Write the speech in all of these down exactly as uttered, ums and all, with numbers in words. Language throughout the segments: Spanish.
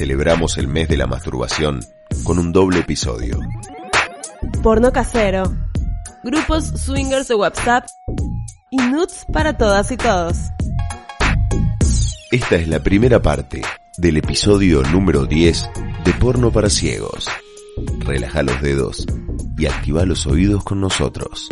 celebramos el mes de la masturbación con un doble episodio. Porno casero, grupos swingers de WhatsApp y nudes para todas y todos. Esta es la primera parte del episodio número diez de Porno para Ciegos. Relaja los dedos y activa los oídos con nosotros.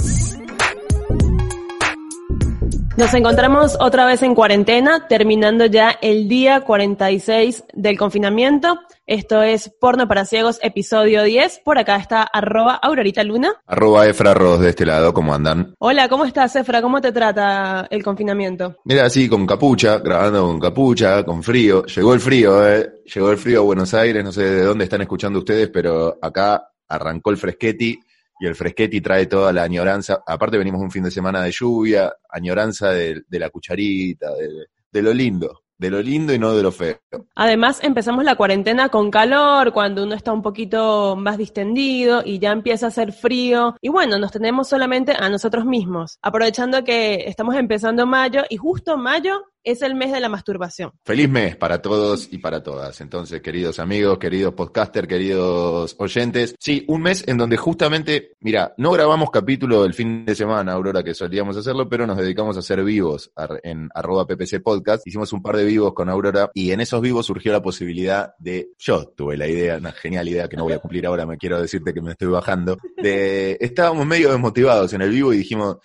Nos encontramos otra vez en cuarentena, terminando ya el día cuarenta y seis del confinamiento. Esto es Porno para Ciegos, episodio diez. Por acá está arroba Aurorita Luna. Arroba Efra Ros de este lado, ¿cómo andan? Hola, ¿cómo estás, Efra? ¿Cómo te trata el confinamiento? Mira, así con capucha, grabando con capucha, con frío. Llegó el frío, ¿eh? Llegó el frío a Buenos Aires, no sé de dónde están escuchando ustedes, pero acá arrancó el fresqueti. Y el fresqueti trae toda la añoranza. Aparte venimos un fin de semana de lluvia, añoranza de, de la cucharita, de, de lo lindo, de lo lindo y no de lo feo. Además empezamos la cuarentena con calor, cuando uno está un poquito más distendido y ya empieza a hacer frío. Y bueno, nos tenemos solamente a nosotros mismos, aprovechando que estamos empezando mayo y justo mayo es el mes de la masturbación. Feliz mes para todos y para todas. Entonces, queridos amigos, queridos podcasters, queridos oyentes. Sí, un mes en donde justamente, mira, no grabamos capítulo el fin de semana, Aurora, que solíamos hacerlo, pero nos dedicamos a hacer vivos en arroba ppc podcast. Hicimos un par de vivos con Aurora y en esos vivos surgió la posibilidad de, yo tuve la idea, una genial idea que no voy a cumplir ahora, me quiero decirte que me estoy bajando, de estábamos medio desmotivados en el vivo y dijimos,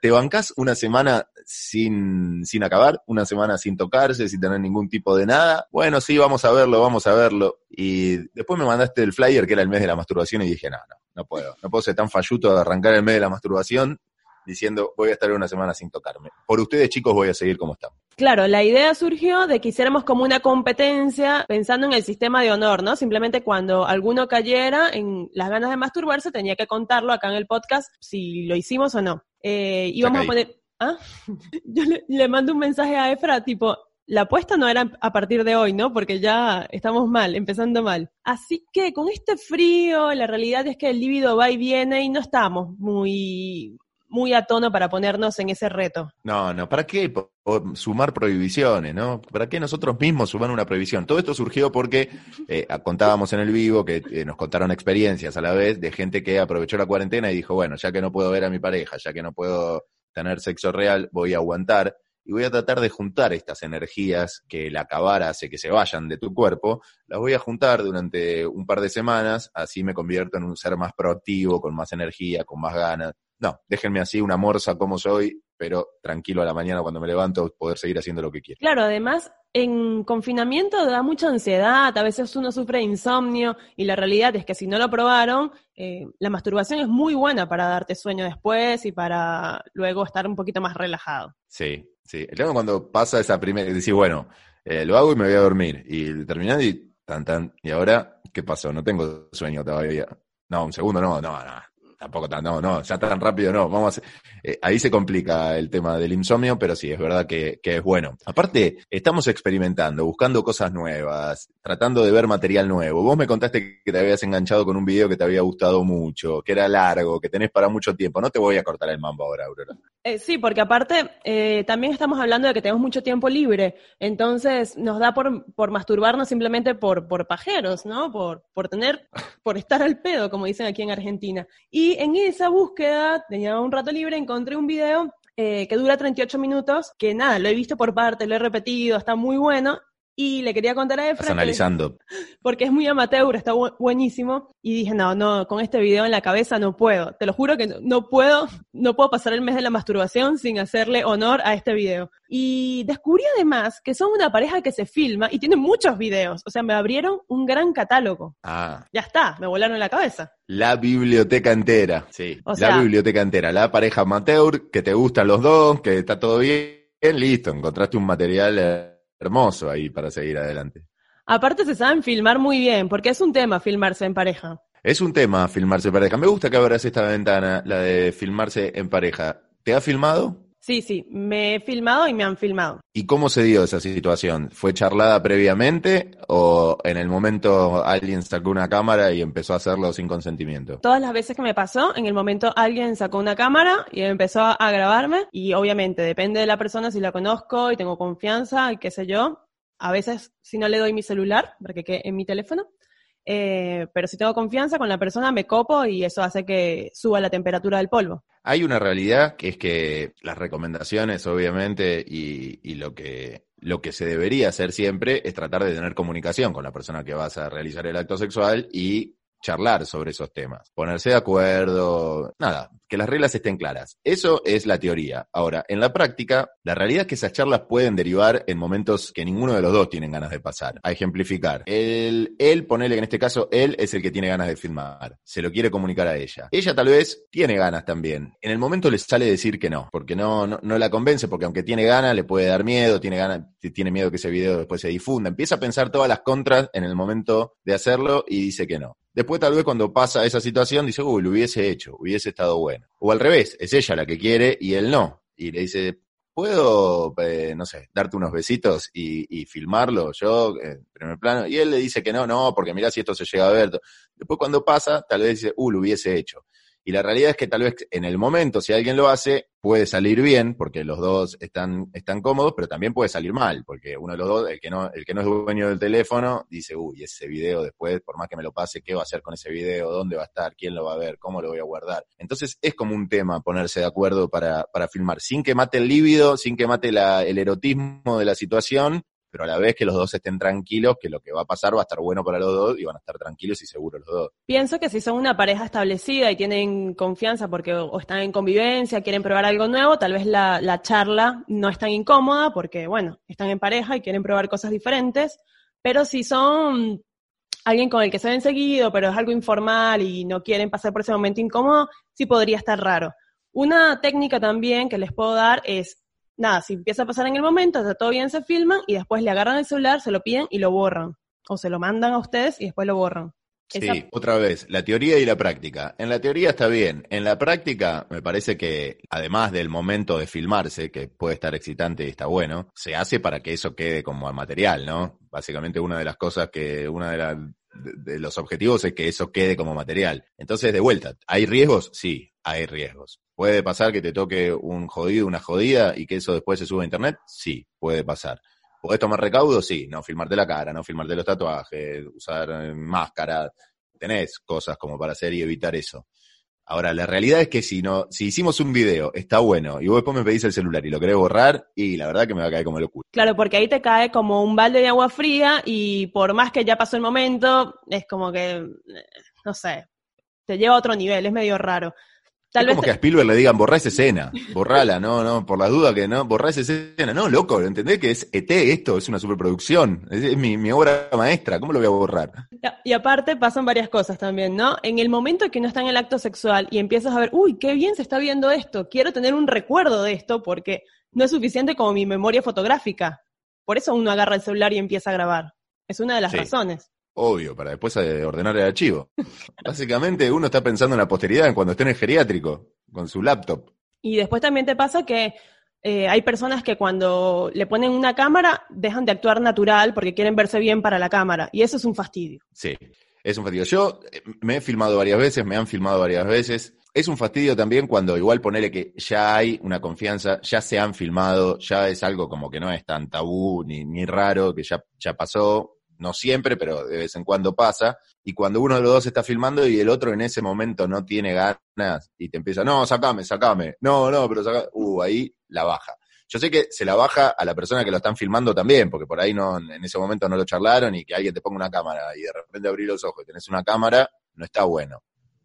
¿te bancás una semana sin, sin acabar? Una semana sin tocarse, sin tener ningún tipo de nada. Bueno, sí, vamos a verlo, vamos a verlo. Y después me mandaste el flyer que era el mes de la masturbación y dije, no, no, no puedo. No puedo ser tan falluto de arrancar el mes de la masturbación diciendo, voy a estar una semana sin tocarme. Por ustedes, chicos, voy a seguir como estamos. Claro, la idea surgió de que hiciéramos como una competencia pensando en el sistema de honor, ¿no? Simplemente cuando alguno cayera en las ganas de masturbarse tenía que contarlo acá en el podcast si lo hicimos o no. Eh, y vamos a poner... ¿Ah? Yo le, le mando un mensaje a Efra, tipo, la apuesta no era a partir de hoy, ¿no? Porque ya estamos mal, empezando mal. Así que con este frío, la realidad es que el líbido va y viene y no estamos muy, muy a tono para ponernos en ese reto. No, no, ¿para qué? O sumar prohibiciones, ¿no? ¿Para qué nosotros mismos sumar una prohibición? Todo esto surgió porque eh, contábamos en el vivo que eh, nos contaron experiencias a la vez de gente que aprovechó la cuarentena y dijo, bueno, ya que no puedo ver a mi pareja, ya que no puedo tener sexo real, voy a aguantar y voy a tratar de juntar estas energías que el acabar hace que se vayan de tu cuerpo, las voy a juntar durante un par de semanas, así me convierto en un ser más proactivo, con más energía, con más ganas. No, déjenme así una morsa como soy, pero tranquilo a la mañana cuando me levanto, poder seguir haciendo lo que quiero. Claro, además, en confinamiento da mucha ansiedad, a veces uno sufre insomnio, y la realidad es que si no lo probaron, eh, la masturbación es muy buena para darte sueño después y para luego estar un poquito más relajado. Sí, sí. El tema cuando pasa esa primera, decís, bueno, eh, lo hago y me voy a dormir, y terminás y tan tan, y ahora, ¿qué pasó? No tengo sueño todavía. No, un segundo no, no, no. Tampoco tan, no, no, ya tan rápido no, vamos a, eh, ahí se complica el tema del insomnio, pero sí, es verdad que, que es bueno. Aparte, estamos experimentando, buscando cosas nuevas, tratando de ver material nuevo. Vos me contaste que te habías enganchado con un video que te había gustado mucho, que era largo, que tenés para mucho tiempo. No te voy a cortar el mambo ahora, Aurora. Eh, sí, porque aparte, eh, también estamos hablando de que tenemos mucho tiempo libre, entonces nos da por, por masturbarnos simplemente por, por pajeros, ¿no? Por, por tener, por estar al pedo, como dicen aquí en Argentina. Y Y en esa búsqueda, tenía un rato libre, encontré un video eh, que dura treinta y ocho minutos, que nada, lo he visto por parte, lo he repetido, está muy bueno, y le quería contar a Efra. Estás analizando. Porque es muy amateur, está bu- buenísimo, y dije, no, no, con este video en la cabeza no puedo, te lo juro que no, no puedo, no puedo pasar el mes de la masturbación sin hacerle honor a este video. Y descubrí además que son una pareja que se filma y tienen muchos videos. O sea, me abrieron un gran catálogo. Ah. Ya está, me volaron la cabeza. La biblioteca entera. Sí, o sea, la biblioteca entera. La pareja amateur, que te gustan los dos, que está todo bien. Listo, encontraste un material hermoso ahí para seguir adelante. Aparte se saben filmar muy bien, porque es un tema filmarse en pareja. Es un tema filmarse en pareja. Me gusta que abras esta ventana, la de filmarse en pareja. ¿Te ha filmado? Sí, sí, me he filmado y me han filmado. ¿Y cómo se dio esa situación? ¿Fue charlada previamente o en el momento alguien sacó una cámara y empezó a hacerlo sin consentimiento? Todas las veces que me pasó, en el momento alguien sacó una cámara y empezó a grabarme y obviamente depende de la persona si la conozco y tengo confianza y qué sé yo. a veces si no le doy mi celular, para que quede en mi teléfono, eh, pero si tengo confianza con la persona me copo y eso hace que suba la temperatura del polvo. Hay una realidad que es que las recomendaciones, obviamente, y, y lo que... lo que se debería hacer siempre es tratar de tener comunicación con la persona que vas a realizar el acto sexual y charlar sobre esos temas. Ponerse de acuerdo, nada, que las reglas estén claras. Eso es la teoría. Ahora, en la práctica, la realidad es que esas charlas pueden derivar en momentos que ninguno de los dos tienen ganas de pasar. A ejemplificar, él, él, ponele que en este caso, él es el que tiene ganas de filmar. Se lo quiere comunicar a ella. Ella tal vez tiene ganas también. En el momento le sale decir que no, porque no, no, no la convence, porque aunque tiene ganas, le puede dar miedo, tiene ganas, tiene miedo que ese video después se difunda. Empieza a pensar todas las contras en el momento de hacerlo y dice que no. Después tal vez cuando pasa esa situación dice, uy, lo hubiese hecho, hubiese estado bueno. O al revés, es ella la que quiere y él no. Y le dice, ¿puedo, eh, no sé, darte unos besitos y, y filmarlo yo en primer plano? Y él le dice que no, no, porque mirá si esto se llega a ver. Después cuando pasa, tal vez dice, uy, lo hubiese hecho. Y la realidad es que tal vez en el momento, si alguien lo hace, puede salir bien, porque los dos están, están cómodos, pero también puede salir mal, porque uno de los dos, el que no, el que no es dueño del teléfono, dice, uy, ese video después, por más que me lo pase, ¿qué va a hacer con ese video? ¿Dónde va a estar? ¿Quién lo va a ver? ¿Cómo lo voy a guardar? Entonces es como un tema ponerse de acuerdo para, para filmar, sin que mate el líbido, sin que mate la, el erotismo de la situación, pero a la vez que los dos estén tranquilos, que lo que va a pasar va a estar bueno para los dos y van a estar tranquilos y seguros los dos. Pienso que si son una pareja establecida y tienen confianza porque o están en convivencia, quieren probar algo nuevo, tal vez la, la charla no es tan incómoda porque, bueno, están en pareja y quieren probar cosas diferentes, pero si son alguien con el que se ven seguido, pero es algo informal y no quieren pasar por ese momento incómodo, sí podría estar raro. Una técnica también que les puedo dar es, nada, si empieza a pasar en el momento, está todo bien, se filman, y después le agarran el celular, se lo piden y lo borran. O se lo mandan a ustedes y después lo borran. Sí, Esa... otra vez, la teoría y la práctica. En la teoría está bien, en la práctica me parece que, además del momento de filmarse, que puede estar excitante y está bueno, se hace para que eso quede como material, ¿no? Básicamente una de las cosas que, una de las, de, de los objetivos es que eso quede como material. Entonces, de vuelta, ¿hay riesgos? Sí, hay riesgos. ¿Puede pasar que te toque un jodido, una jodida, y que eso después se suba a internet? Sí, puede pasar. ¿Podés tomar recaudo? Sí, no filmarte la cara, no filmarte los tatuajes, usar máscara. Tenés cosas como para hacer y evitar eso. Ahora, la realidad es que si no, si hicimos un video, está bueno, y vos después me pedís el celular y lo querés borrar, y la verdad que me va a caer como el culo. Claro, porque ahí te cae como un balde de agua fría, y por más que ya pasó el momento, es como que, no sé, te lleva a otro nivel, es medio raro. Tal es vez como te... que a Spielberg le digan, borrá esa escena, borrala, no, no, por la duda que no, borrá esa escena. No, loco, ¿entendés que es E T esto? Es una superproducción, es, es mi, mi obra maestra, ¿cómo lo voy a borrar? Y aparte pasan varias cosas también, ¿no? En el momento que uno está en el acto sexual y empiezas a ver, uy, qué bien se está viendo esto, quiero tener un recuerdo de esto porque no es suficiente como mi memoria fotográfica. Por eso uno agarra el celular y empieza a grabar, es una de las sí. razones. Obvio, para después ordenar el archivo. Básicamente uno está pensando en la posteridad, en cuando esté en el geriátrico, con su laptop. Y después también te pasa que eh, hay personas que cuando le ponen una cámara dejan de actuar natural porque quieren verse bien para la cámara, y eso es un fastidio. Sí, es un fastidio. Yo me he filmado varias veces, me han filmado varias veces. Es un fastidio también cuando igual ponele que ya hay una confianza, ya se han filmado, ya es algo como que no es tan tabú ni, ni raro, que ya, ya pasó. No siempre, pero de vez en cuando pasa, y cuando uno de los dos está filmando y el otro en ese momento no tiene ganas y te empieza, no, sacame, sacame, no, no, pero sacame, uh, ahí la baja. Yo sé que se la baja a la persona que lo están filmando también, porque por ahí no, en ese momento no lo charlaron y que alguien te ponga una cámara y de repente abrís los ojos y tenés una cámara, no está bueno.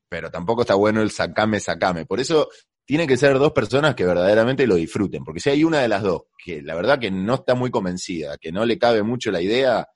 Pero tampoco está bueno el sacame, sacame. Por eso tienen que ser dos personas que verdaderamente lo disfruten, porque si hay una de las dos que la verdad que no está muy convencida, que no le cabe mucho la idea,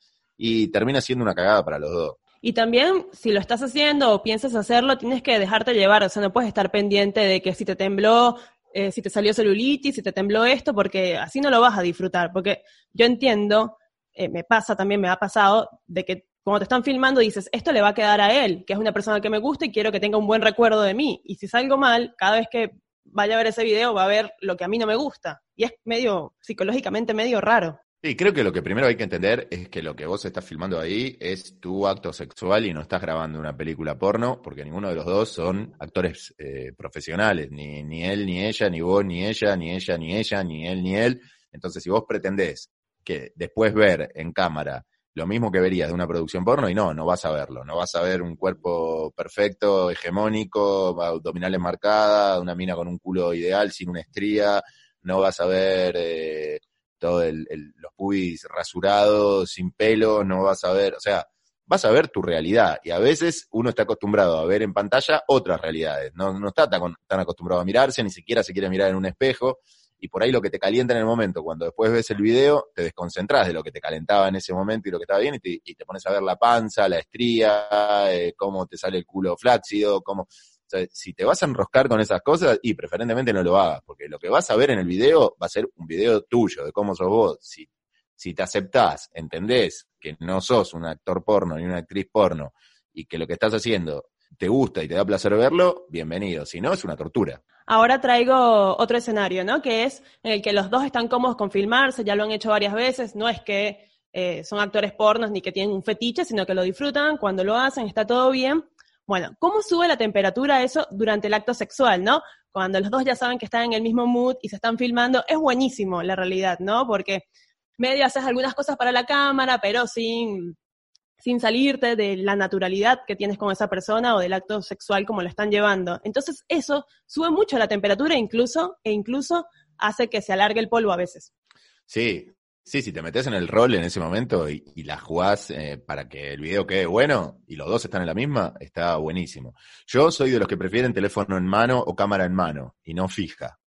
y termina siendo una cagada para los dos. Y también, si lo estás haciendo o piensas hacerlo, tienes que dejarte llevar, o sea, no puedes estar pendiente de que si te tembló, eh, si te salió celulitis, si te tembló esto, porque así no lo vas a disfrutar, porque yo entiendo, eh, me pasa también, me ha pasado, de que cuando te están filmando dices, esto le va a quedar a él, que es una persona que me gusta y quiero que tenga un buen recuerdo de mí, y si salgo mal, cada vez que vaya a ver ese video va a ver lo que a mí no me gusta, y es medio, psicológicamente medio raro. Sí, creo que lo que primero hay que entender es que lo que vos estás filmando ahí es tu acto sexual y no estás grabando una película porno, porque ninguno de los dos son actores eh, profesionales, ni, ni él, ni ella, ni vos, ni ella, ni ella, ni ella, ni él, ni él. Entonces, si vos pretendés que después ver en cámara lo mismo que verías de una producción porno, y no, no vas a verlo, no vas a ver un cuerpo perfecto, hegemónico, abdominales marcadas, una mina con un culo ideal, sin una estría, no vas a ver eh, todo el, el, los pubis rasurados, sin pelo, no vas a ver, o sea, vas a ver tu realidad, y a veces uno está acostumbrado a ver en pantalla otras realidades, no, no está tan, tan acostumbrado a mirarse, ni siquiera se quiere mirar en un espejo, y por ahí lo que te calienta en el momento, cuando después ves el video, te desconcentrás de lo que te calentaba en ese momento y lo que estaba bien, y te, y te pones a ver la panza, la estría, eh, cómo te sale el culo flácido, cómo... O sea, si te vas a enroscar con esas cosas, y preferentemente no lo hagas, porque lo que vas a ver en el video va a ser un video tuyo, de cómo sos vos. Si, si te aceptás, entendés que no sos un actor porno ni una actriz porno, y que lo que estás haciendo te gusta y te da placer verlo, bienvenido. Si no, es una tortura. Ahora traigo otro escenario, ¿no? Que es en el que los dos están cómodos con filmarse, ya lo han hecho varias veces, no es que eh, son actores pornos ni que tienen un fetiche, sino que lo disfrutan, cuando lo hacen está todo bien. Bueno, ¿cómo sube la temperatura eso durante el acto sexual, no? Cuando los dos ya saben que están en el mismo mood y se están filmando, es buenísimo la realidad, ¿no? Porque medio haces algunas cosas para la cámara, pero sin... sin salirte de la naturalidad que tienes con esa persona o del acto sexual como lo están llevando. Entonces eso sube mucho la temperatura e incluso, e incluso hace que se alargue el polvo a veces. Sí, sí, si te metes en el rol en ese momento y, y la jugás eh, para que el video quede bueno y los dos están en la misma, está buenísimo. Yo soy de los que prefieren teléfono en mano o cámara en mano y no fija.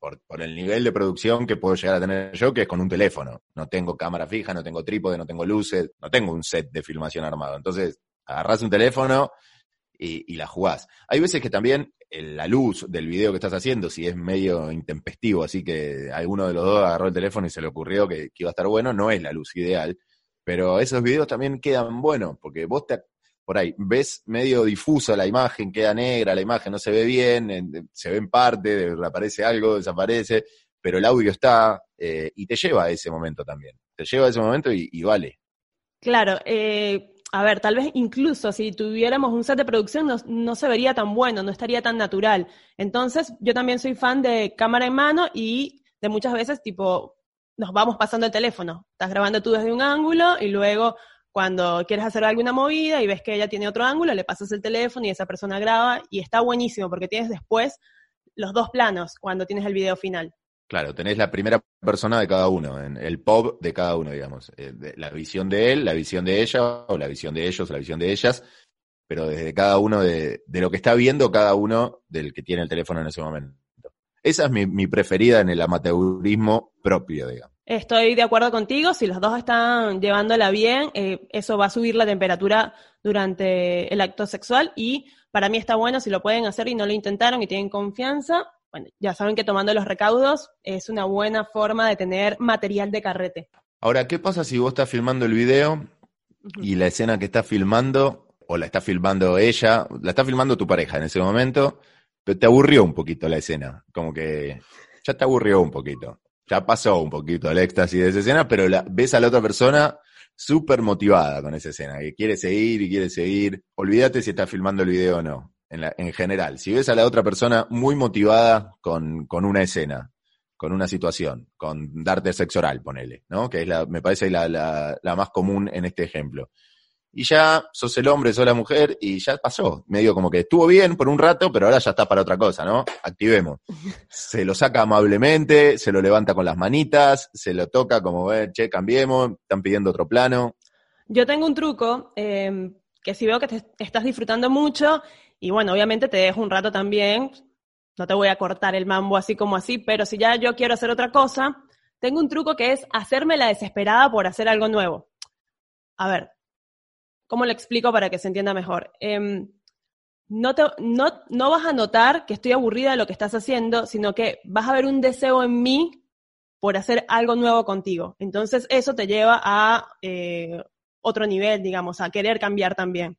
Por, por el nivel de producción que puedo llegar a tener yo, que es con un teléfono. No tengo cámara fija, no tengo trípode, no tengo luces, no tengo un set de filmación armado. Entonces, agarrás un teléfono y, y la jugás. Hay veces que también el, la luz del video que estás haciendo, si es medio intempestivo, así que alguno de los dos agarró el teléfono y se le ocurrió que, que iba a estar bueno, no es la luz ideal. Pero esos videos también quedan buenos, porque vos te... por ahí, ves medio difusa la imagen, queda negra la imagen, no se ve bien, se ve en parte, aparece algo, desaparece, pero el audio está, eh, y te lleva a ese momento también, te lleva a ese momento y, y vale. Claro, eh, a ver, tal vez incluso si tuviéramos un set de producción no, no se vería tan bueno, no estaría tan natural, entonces yo también soy fan de cámara en mano y de muchas veces tipo nos vamos pasando el teléfono, estás grabando tú desde un ángulo y luego... cuando quieres hacer alguna movida y ves que ella tiene otro ángulo, le pasas el teléfono y esa persona graba, y está buenísimo porque tienes después los dos planos cuando tienes el video final. Claro, tenés la primera persona de cada uno, el pop de cada uno, digamos. La visión de él, la visión de ella, o la visión de ellos, o la visión de ellas, pero desde cada uno de, de lo que está viendo cada uno del que tiene el teléfono en ese momento. Esa es mi, mi preferida en el amateurismo propio, digamos. Estoy de acuerdo contigo, si los dos están llevándola bien, eh, eso va a subir la temperatura durante el acto sexual y para mí está bueno si lo pueden hacer y no lo intentaron y tienen confianza. Bueno, ya saben que tomando los recaudos es una buena forma de tener material de carrete. Ahora, ¿qué pasa si vos estás filmando el video y la escena que estás filmando, o la está filmando ella, la está filmando tu pareja en ese momento, pero te aburrió un poquito la escena, como que ya te aburrió un poquito? Ya pasó un poquito el éxtasis de esa escena, pero la, ves a la otra persona súper motivada con esa escena, que quiere seguir y quiere seguir. Olvídate si está filmando el video o no, en, la, en general. Si ves a la otra persona muy motivada con, con una escena, con una situación, con darte sexo oral, ponele, ¿no? Que es la, me parece la, la, la más común en este ejemplo. Y ya sos el hombre, sos la mujer, y ya pasó. Medio como que estuvo bien por un rato, pero ahora ya está para otra cosa, ¿no? Activemos. Se lo saca amablemente, se lo levanta con las manitas, se lo toca como, ver, che, cambiemos, están pidiendo otro plano. Yo tengo un truco, eh, que si veo que te estás disfrutando mucho, y bueno, obviamente te dejo un rato también, no te voy a cortar el mambo así como así, pero si ya yo quiero hacer otra cosa, tengo un truco que es hacerme la desesperada por hacer algo nuevo. A ver... ¿cómo lo explico para que se entienda mejor? Eh, no, te, no, no vas a notar que estoy aburrida de lo que estás haciendo, sino que vas a ver un deseo en mí por hacer algo nuevo contigo. Entonces eso te lleva a eh, otro nivel, digamos, a querer cambiar también.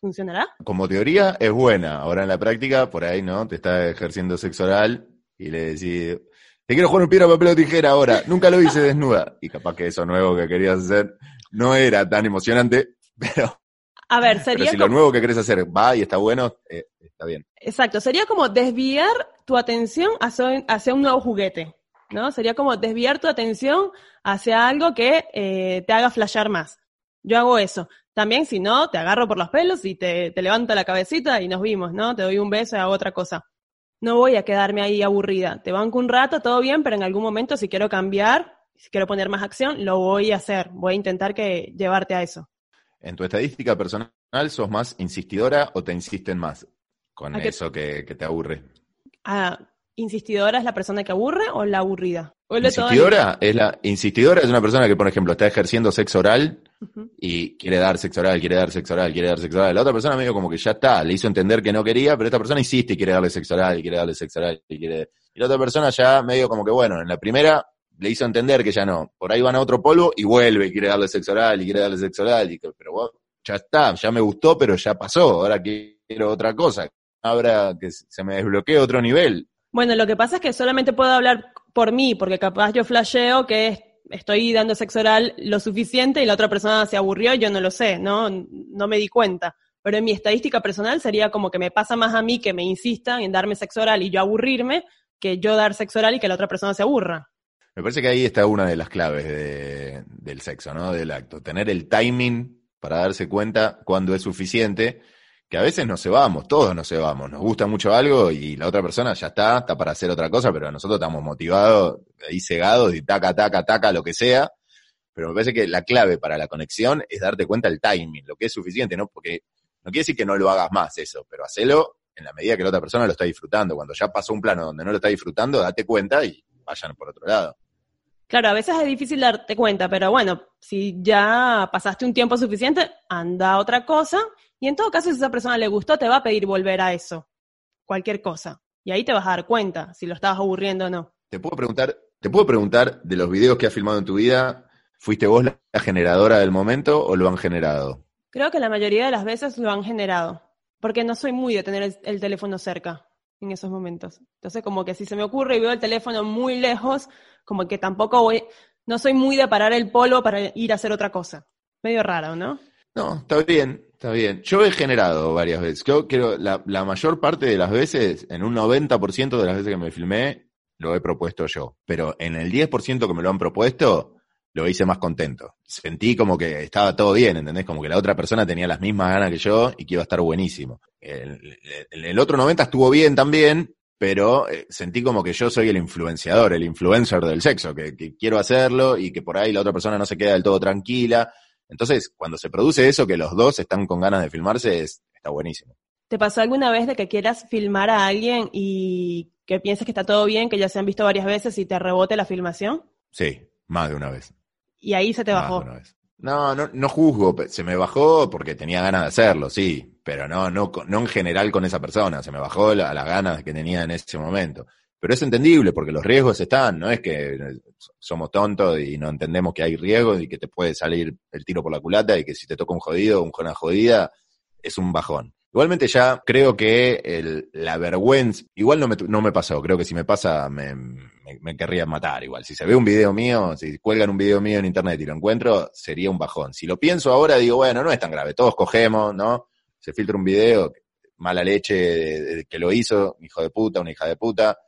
¿Funcionará? Como teoría es buena. Ahora en la práctica, por ahí, ¿no? Te está ejerciendo sexo oral y le decís, te quiero jugar un piedra, papel o tijera ahora. Nunca lo hice desnuda. Y capaz que eso nuevo que querías hacer no era tan emocionante. Pero, a ver, sería pero si como, lo nuevo que querés hacer va y está bueno, eh, está bien. Exacto, sería como desviar tu atención hacia, hacia un nuevo juguete. ¿no? Sería como desviar tu atención hacia algo que eh, te haga flashear más. Yo hago eso. También, si no, te agarro por los pelos y te, te levanto la cabecita y nos vimos, ¿no? Te doy un beso y hago otra cosa. No voy a quedarme ahí aburrida. Te banco un rato, todo bien, pero en algún momento si quiero cambiar, si quiero poner más acción, lo voy a hacer. Voy a intentar que llevarte a eso. En tu estadística personal, ¿sos más insistidora o te insisten más con eso que, que te aburre? Ah, ¿insistidora es la persona que aburre o la aburrida? Insistidora es la insistidora es una persona que, por ejemplo, está ejerciendo sexo oral uh-huh. y quiere dar sexo oral, quiere dar sexo oral, quiere dar sexo oral. La otra persona medio como que ya está, le hizo entender que no quería, pero esta persona insiste y quiere darle sexo oral, y quiere darle sexo oral, y quiere... Y la otra persona ya medio como que, bueno, en la primera le hizo entender que ya no. Por ahí van a otro polvo y vuelve y quiere darle sexo oral, y quiere darle sexo oral, y pero bueno, ya está, ya me gustó, pero ya pasó, ahora quiero otra cosa. Ahora que se me desbloquee otro nivel. Bueno, lo que pasa es que solamente puedo hablar por mí, porque capaz yo flasheo que estoy dando sexo oral lo suficiente y la otra persona se aburrió y yo no lo sé, ¿no? No me di cuenta. Pero en mi estadística personal sería como que me pasa más a mí que me insistan en darme sexo oral y yo aburrirme, que yo dar sexo oral y que la otra persona se aburra. Me parece que ahí está una de las claves de, del sexo, ¿no? Del acto. Tener el timing para darse cuenta cuando es suficiente, que a veces nos cebamos, todos nos cebamos, nos gusta mucho algo y la otra persona ya está, está para hacer otra cosa, pero nosotros estamos motivados, ahí cegados y taca, taca, taca, lo que sea, pero me parece que la clave para la conexión es darte cuenta el timing, lo que es suficiente, ¿no? Porque no quiere decir que no lo hagas más eso, pero hacelo en la medida que la otra persona lo está disfrutando, cuando ya pasó un plano donde no lo está disfrutando, date cuenta y vayan por otro lado. Claro, a veces es difícil darte cuenta, pero bueno, si ya pasaste un tiempo suficiente, anda a otra cosa, y en todo caso si a esa persona le gustó, te va a pedir volver a eso, cualquier cosa. Y ahí te vas a dar cuenta si lo estabas aburriendo o no. Te puedo preguntar, te puedo preguntar de los videos que has filmado en tu vida, ¿fuiste vos la generadora del momento o lo han generado? Creo que la mayoría de las veces lo han generado, porque no soy muy de tener el, el teléfono cerca en esos momentos. Entonces como que si se me ocurre y veo el teléfono muy lejos, como que tampoco voy, no soy muy de parar el polvo para ir a hacer otra cosa. Medio raro, ¿no? No, está bien, está bien. Yo he generado varias veces. Yo creo la, la mayor parte de las veces, en un noventa por ciento de las veces que me filmé, lo he propuesto yo. Pero en el diez por ciento que me lo han propuesto, lo hice más contento. Sentí como que estaba todo bien, ¿entendés? Como que la otra persona tenía las mismas ganas que yo y que iba a estar buenísimo. El, el, el otro noventa estuvo bien también, pero sentí como que yo soy el influenciador, el influencer del sexo, que, que quiero hacerlo y que por ahí la otra persona no se queda del todo tranquila. Entonces, cuando se produce eso, que los dos están con ganas de filmarse, es, está buenísimo. ¿Te pasó alguna vez de que quieras filmar a alguien y que pienses que está todo bien, que ya se han visto varias veces y te rebote la filmación? Sí, más de una vez. Y ahí se te bajó. No, no, no juzgo, se me bajó porque tenía ganas de hacerlo, sí, pero no, no, no en general con esa persona, se me bajó la, las ganas que tenía en ese momento. Pero es entendible porque los riesgos están, no es que somos tontos y no entendemos que hay riesgos y que te puede salir el tiro por la culata y que si te toca un jodido o una jodida es un bajón. Igualmente ya creo que el, la vergüenza, igual no me, no me pasó, creo que si me pasa me, me, me querrían matar igual. Si se ve un video mío, si cuelgan un video mío en internet y lo encuentro, sería un bajón. Si lo pienso ahora digo, bueno, no es tan grave, todos cogemos, ¿no? Se filtra un video, mala leche de, de, que lo hizo, un hijo de puta, una hija de puta,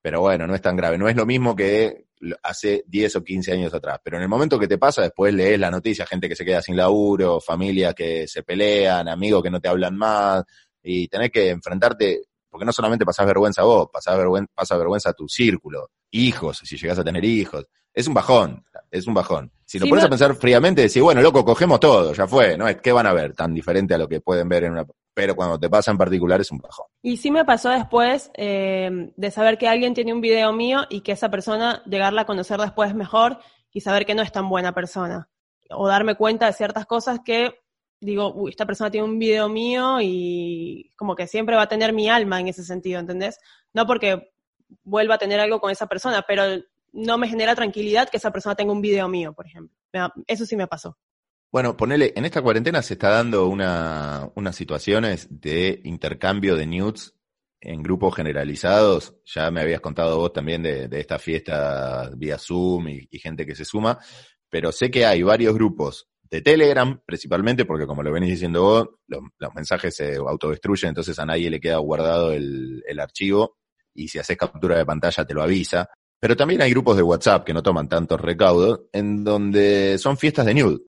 pero bueno, no es tan grave. No es lo mismo que hace diez o quince años atrás, pero en el momento que te pasa, después lees la noticia, gente que se queda sin laburo, familias que se pelean, amigos que no te hablan más, y tenés que enfrentarte, porque no solamente pasás vergüenza a vos, pasás vergüenza, pasás vergüenza a tu círculo, hijos, si llegás a tener hijos, es un bajón, es un bajón. Si lo sí, pones a pensar fríamente, decís, bueno, loco, cogemos todo, ya fue, ¿no? ¿Qué van a ver tan diferente a lo que pueden ver en una... Pero cuando te pasa en particular es un bajón. Y sí me pasó después eh, de saber que alguien tiene un video mío y que esa persona, llegarla a conocer después mejor y saber que no es tan buena persona. O darme cuenta de ciertas cosas que digo, uy, esta persona tiene un video mío y como que siempre va a tener mi alma en ese sentido, ¿entendés? No porque vuelva a tener algo con esa persona, pero no me genera tranquilidad que esa persona tenga un video mío, por ejemplo. Eso sí me pasó. Bueno, ponele, en esta cuarentena se está dando una, unas situaciones de intercambio de nudes en grupos generalizados. Ya me habías contado vos también de, de esta fiesta vía Zoom y, y gente que se suma, pero sé que hay varios grupos de Telegram, principalmente porque como lo venís diciendo vos, los, los mensajes se autodestruyen, entonces a nadie le queda guardado el, el archivo y si haces captura de pantalla te lo avisa. Pero también hay grupos de WhatsApp que no toman tantos recaudos, en donde son fiestas de nude.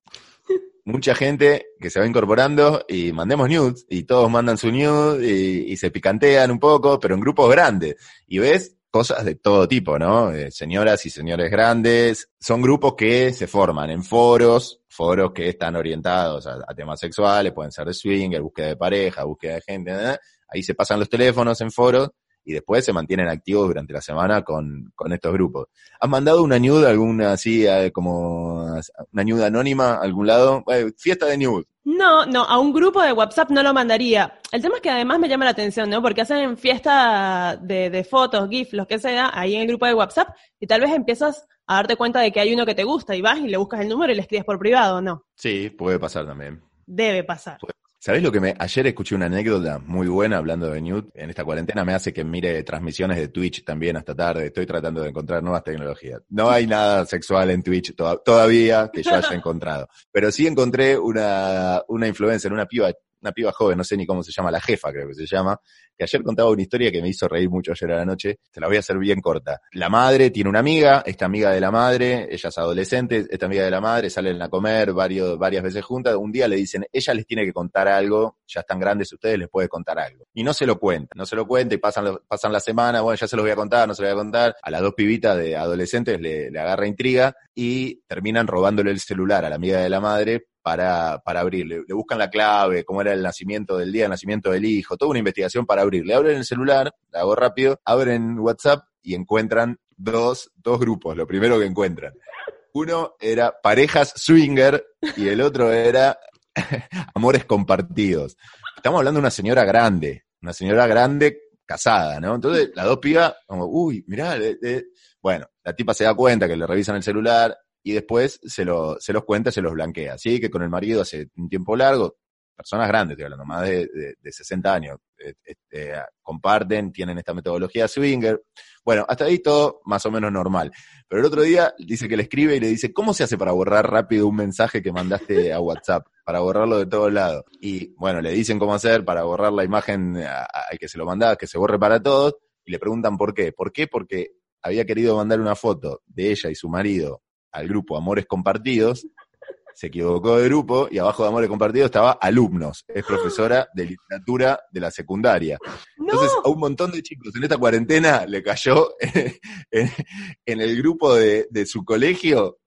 Mucha gente que se va incorporando y mandemos nudes, y todos mandan su nude y, y se picantean un poco, pero en grupos grandes. Y ves cosas de todo tipo, ¿no? Eh, señoras y señores grandes. Son grupos que se forman en foros, foros que están orientados a, a temas sexuales, pueden ser de swinger, búsqueda de pareja, búsqueda de gente, ¿eh? Ahí se pasan los teléfonos en foros y después se mantienen activos durante la semana con, con estos grupos. ¿Has mandado una nude alguna así, como una nude anónima a algún lado? Eh, fiesta de nude. No, no, a un grupo de WhatsApp no lo mandaría. El tema es que además me llama la atención, ¿no? Porque hacen fiesta de, de fotos, GIF, lo que sea, ahí en el grupo de WhatsApp, y tal vez empiezas a darte cuenta de que hay uno que te gusta y vas y le buscas el número y le escribes por privado, ¿no? Sí, puede pasar también. Debe pasar. Puede. ¿Sabés lo que me...? Ayer escuché una anécdota muy buena hablando de nude. En esta cuarentena me hace que mire transmisiones de Twitch también hasta tarde. Estoy tratando de encontrar nuevas tecnologías. No hay nada sexual en Twitch to- todavía que yo haya encontrado. Pero sí encontré una, una influencer, una piba, una piba joven, no sé ni cómo se llama, la jefa creo que se llama, que ayer contaba una historia que me hizo reír mucho ayer a la noche. Te la voy a hacer bien corta. La madre tiene una amiga, esta amiga de la madre, ella es adolescente, esta amiga de la madre, salen a comer varios, varias veces juntas. Un día le dicen, ella les tiene que contar algo, ya están grandes ustedes, les puede contar algo. Y no se lo cuenta, no se lo cuenta y pasan, lo, pasan la semana, bueno, ya se los voy a contar, no se los voy a contar. A las dos pibitas de adolescentes le, le agarra intriga y terminan robándole el celular a la amiga de la madre para, para abrirle. Le buscan la clave, cómo era el nacimiento del día, el nacimiento del hijo, toda una investigación para abrirle. Le abren el celular, la hago rápido, abren WhatsApp y encuentran dos, dos grupos, lo primero que encuentran. Uno era parejas swinger y el otro era amores compartidos. Estamos hablando de una señora grande, una señora grande casada, ¿no? Entonces las dos pibas, como, uy, mirá, eh, eh. Bueno, la tipa se da cuenta que le revisan el celular y después se, lo, se los cuenta, se los blanquea. Así que con el marido hace un tiempo largo, personas grandes, estoy hablando, más de, de, de sesenta años, eh, eh, comparten, tienen esta metodología swinger. Bueno, hasta ahí todo más o menos normal. Pero el otro día dice que le escribe y le dice, ¿cómo se hace para borrar rápido un mensaje que mandaste a WhatsApp? Para borrarlo de todos lados. Y bueno, le dicen cómo hacer para borrar la imagen al que se lo mandaba, que se borre para todos, y le preguntan por qué. ¿Por qué? Porque había querido mandar una foto de ella y su marido al grupo Amores Compartidos, se equivocó de grupo y abajo de Amores Compartidos estaba alumnos, es profesora de literatura de la secundaria. ¡No! Entonces a un montón de chicos en esta cuarentena le cayó en, en, en el grupo de, de su colegio,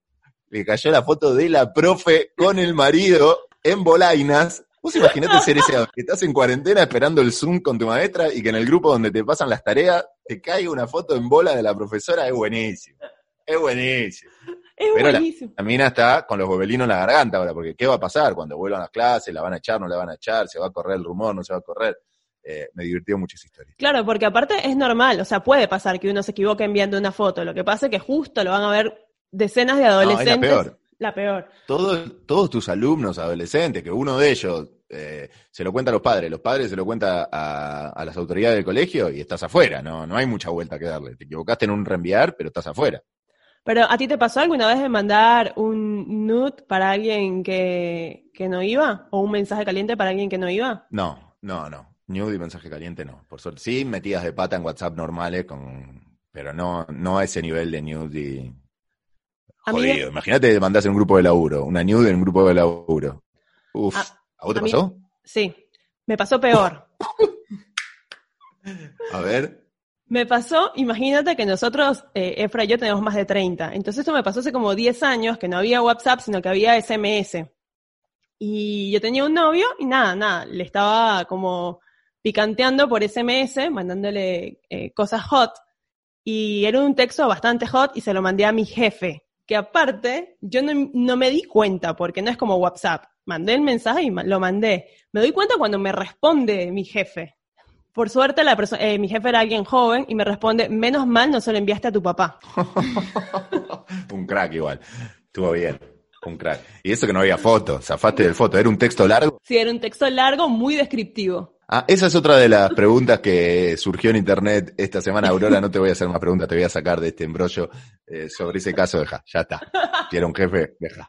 le cayó la foto de la profe con el marido en bolainas. Vos imaginate ser ese, que estás en cuarentena esperando el Zoom con tu maestra y que en el grupo donde te pasan las tareas te caiga una foto en bola de la profesora, es buenísimo, es buenísimo. Es Pero la, la mina está con los gobelinos en la garganta ahora, porque ¿qué va a pasar cuando vuelvan las clases? ¿La van a echar? ¿No la van a echar? ¿Se va a correr el rumor? ¿No se va a correr? Eh, me divirtió mucho esa historia. Claro, porque aparte es normal, o sea, puede pasar que uno se equivoque enviando una foto. Lo que pasa es que justo lo van a ver decenas de adolescentes. No, es la peor. La peor. Todos, todos tus alumnos adolescentes, que uno de ellos eh, se lo cuenta a los padres, los padres se lo cuenta a, a las autoridades del colegio y estás afuera, no, no hay mucha vuelta que darle. Te equivocaste en un reenviar, pero estás afuera. ¿Pero a ti te pasó alguna vez de mandar un nude para alguien que, que no iba? ¿O un mensaje caliente para alguien que no iba? No, no, no. Nude y mensaje caliente no. Por suerte, sí, metidas de pata en WhatsApp normales, con pero no, no a ese nivel de nude y... Jodido. Imagínate que mandás en un grupo de laburo. Una nude en un grupo de laburo. Uf. ¿A, ¿A vos te a pasó? Mí... Sí. Me pasó peor. A ver... Me pasó, imagínate que nosotros, eh, Efra y yo, tenemos más de treinta. Entonces esto me pasó hace como diez años, que no había WhatsApp, sino que había S M S. Y yo tenía un novio y nada, nada, le estaba como picanteando por S M S, mandándole eh, cosas hot. Y era un texto bastante hot y se lo mandé a mi jefe. Que aparte, yo no, no me di cuenta, porque no es como WhatsApp. Mandé el mensaje y lo mandé. Me doy cuenta cuando me responde mi jefe. Por suerte, la perso- eh, mi jefe era alguien joven y me responde, menos mal no se lo enviaste a tu papá. Un crack igual. Estuvo bien. Un crack. Y eso que no había foto. Zafaste del foto. ¿Era un texto largo? Sí, era un texto largo, muy descriptivo. Ah, esa es otra de las preguntas que surgió en internet esta semana. Aurora, no te voy a hacer más preguntas, te voy a sacar de este embrollo eh, sobre ese caso. Deja, ya está. Quiero un jefe, deja.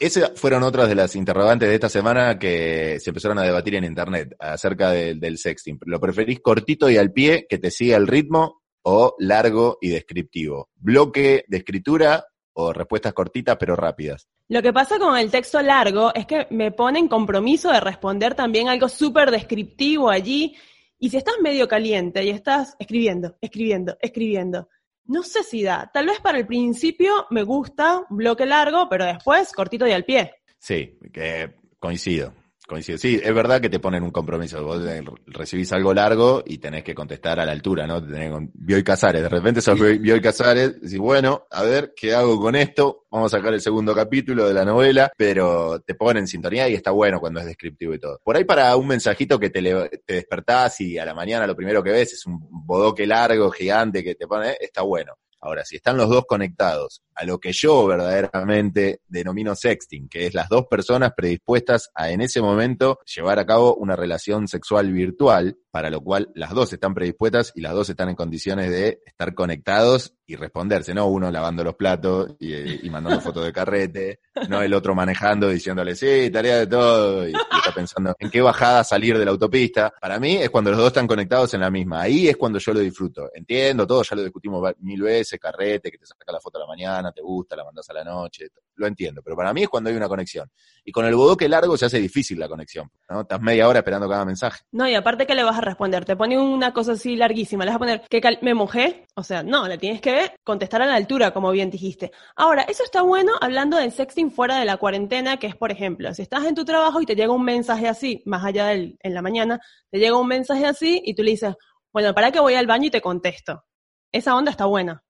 Esas fueron otras de las interrogantes de esta semana que se empezaron a debatir en internet acerca de, del sexting. ¿Lo preferís cortito y al pie, que te siga el ritmo, o largo y descriptivo? ¿Bloque de escritura o respuestas cortitas pero rápidas? Lo que pasa con el texto largo es que me pone en compromiso de responder también algo súper descriptivo allí, y si estás medio caliente y estás escribiendo, escribiendo, escribiendo, no sé si da. Tal vez para el principio me gusta bloque largo, pero después cortito y al pie. Sí, que coincido. Coincido. Sí, es verdad que te ponen un compromiso. Vos recibís algo largo y tenés que contestar a la altura, ¿no? Tenés con Bioy Casares. De repente sos Bioy Casares y decís, bueno, a ver, ¿qué hago con esto? Vamos a sacar el segundo capítulo de la novela, pero te ponen en sintonía y está bueno cuando es descriptivo y todo. Por ahí para un mensajito que te, le- te despertás y a la mañana lo primero que ves es un bodoque largo, gigante, que te pone, ¿eh? Está bueno. Ahora, si están los dos conectados a lo que yo verdaderamente denomino sexting, que es las dos personas predispuestas a en ese momento llevar a cabo una relación sexual virtual, para lo cual las dos están predispuestas y las dos están en condiciones de estar conectados y responderse, ¿no? Uno lavando los platos y, y mandando fotos de carrete, no el otro manejando diciéndole, sí, tarea de todo, y, y está pensando en qué bajada salir de la autopista. Para mí es cuando los dos están conectados en la misma, ahí es cuando yo lo disfruto. Entiendo todo, ya lo discutimos mil veces, carrete, que te saca la foto a la mañana, te gusta, la mandas a la noche, lo entiendo, pero para mí es cuando hay una conexión. Y con el bodoque largo se hace difícil la conexión, ¿no? Estás media hora esperando cada mensaje. No, y aparte que le vas a responder, te pone una cosa así larguísima, le vas a poner, ¿qué cal- me mojé? O sea, no, la tienes que ver, contestar a la altura, como bien dijiste. Ahora, eso está bueno hablando del sexting fuera de la cuarentena, que es, por ejemplo, si estás en tu trabajo y te llega un mensaje así, más allá del en la mañana, te llega un mensaje así y tú le dices, bueno, para que voy al baño y te contesto. Esa onda está buena.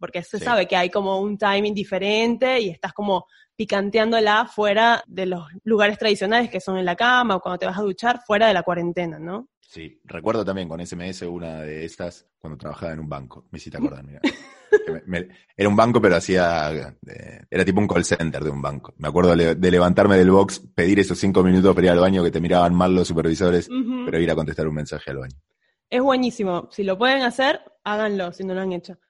Porque se sí. sabe que hay como un timing diferente y estás como picanteándola fuera de los lugares tradicionales que son en la cama o cuando te vas a duchar, fuera de la cuarentena, ¿no? Sí, recuerdo también con ese eme ese una de estas cuando trabajaba en un banco, me hiciste acordar, mira. Me, me, era un banco pero hacía, eh, era tipo un call center de un banco. Me acuerdo le, de levantarme del box, pedir esos cinco minutos para ir al baño que te miraban mal los supervisores, uh-huh. pero ir a contestar un mensaje al baño. Es buenísimo, si lo pueden hacer, háganlo, si no lo han hecho.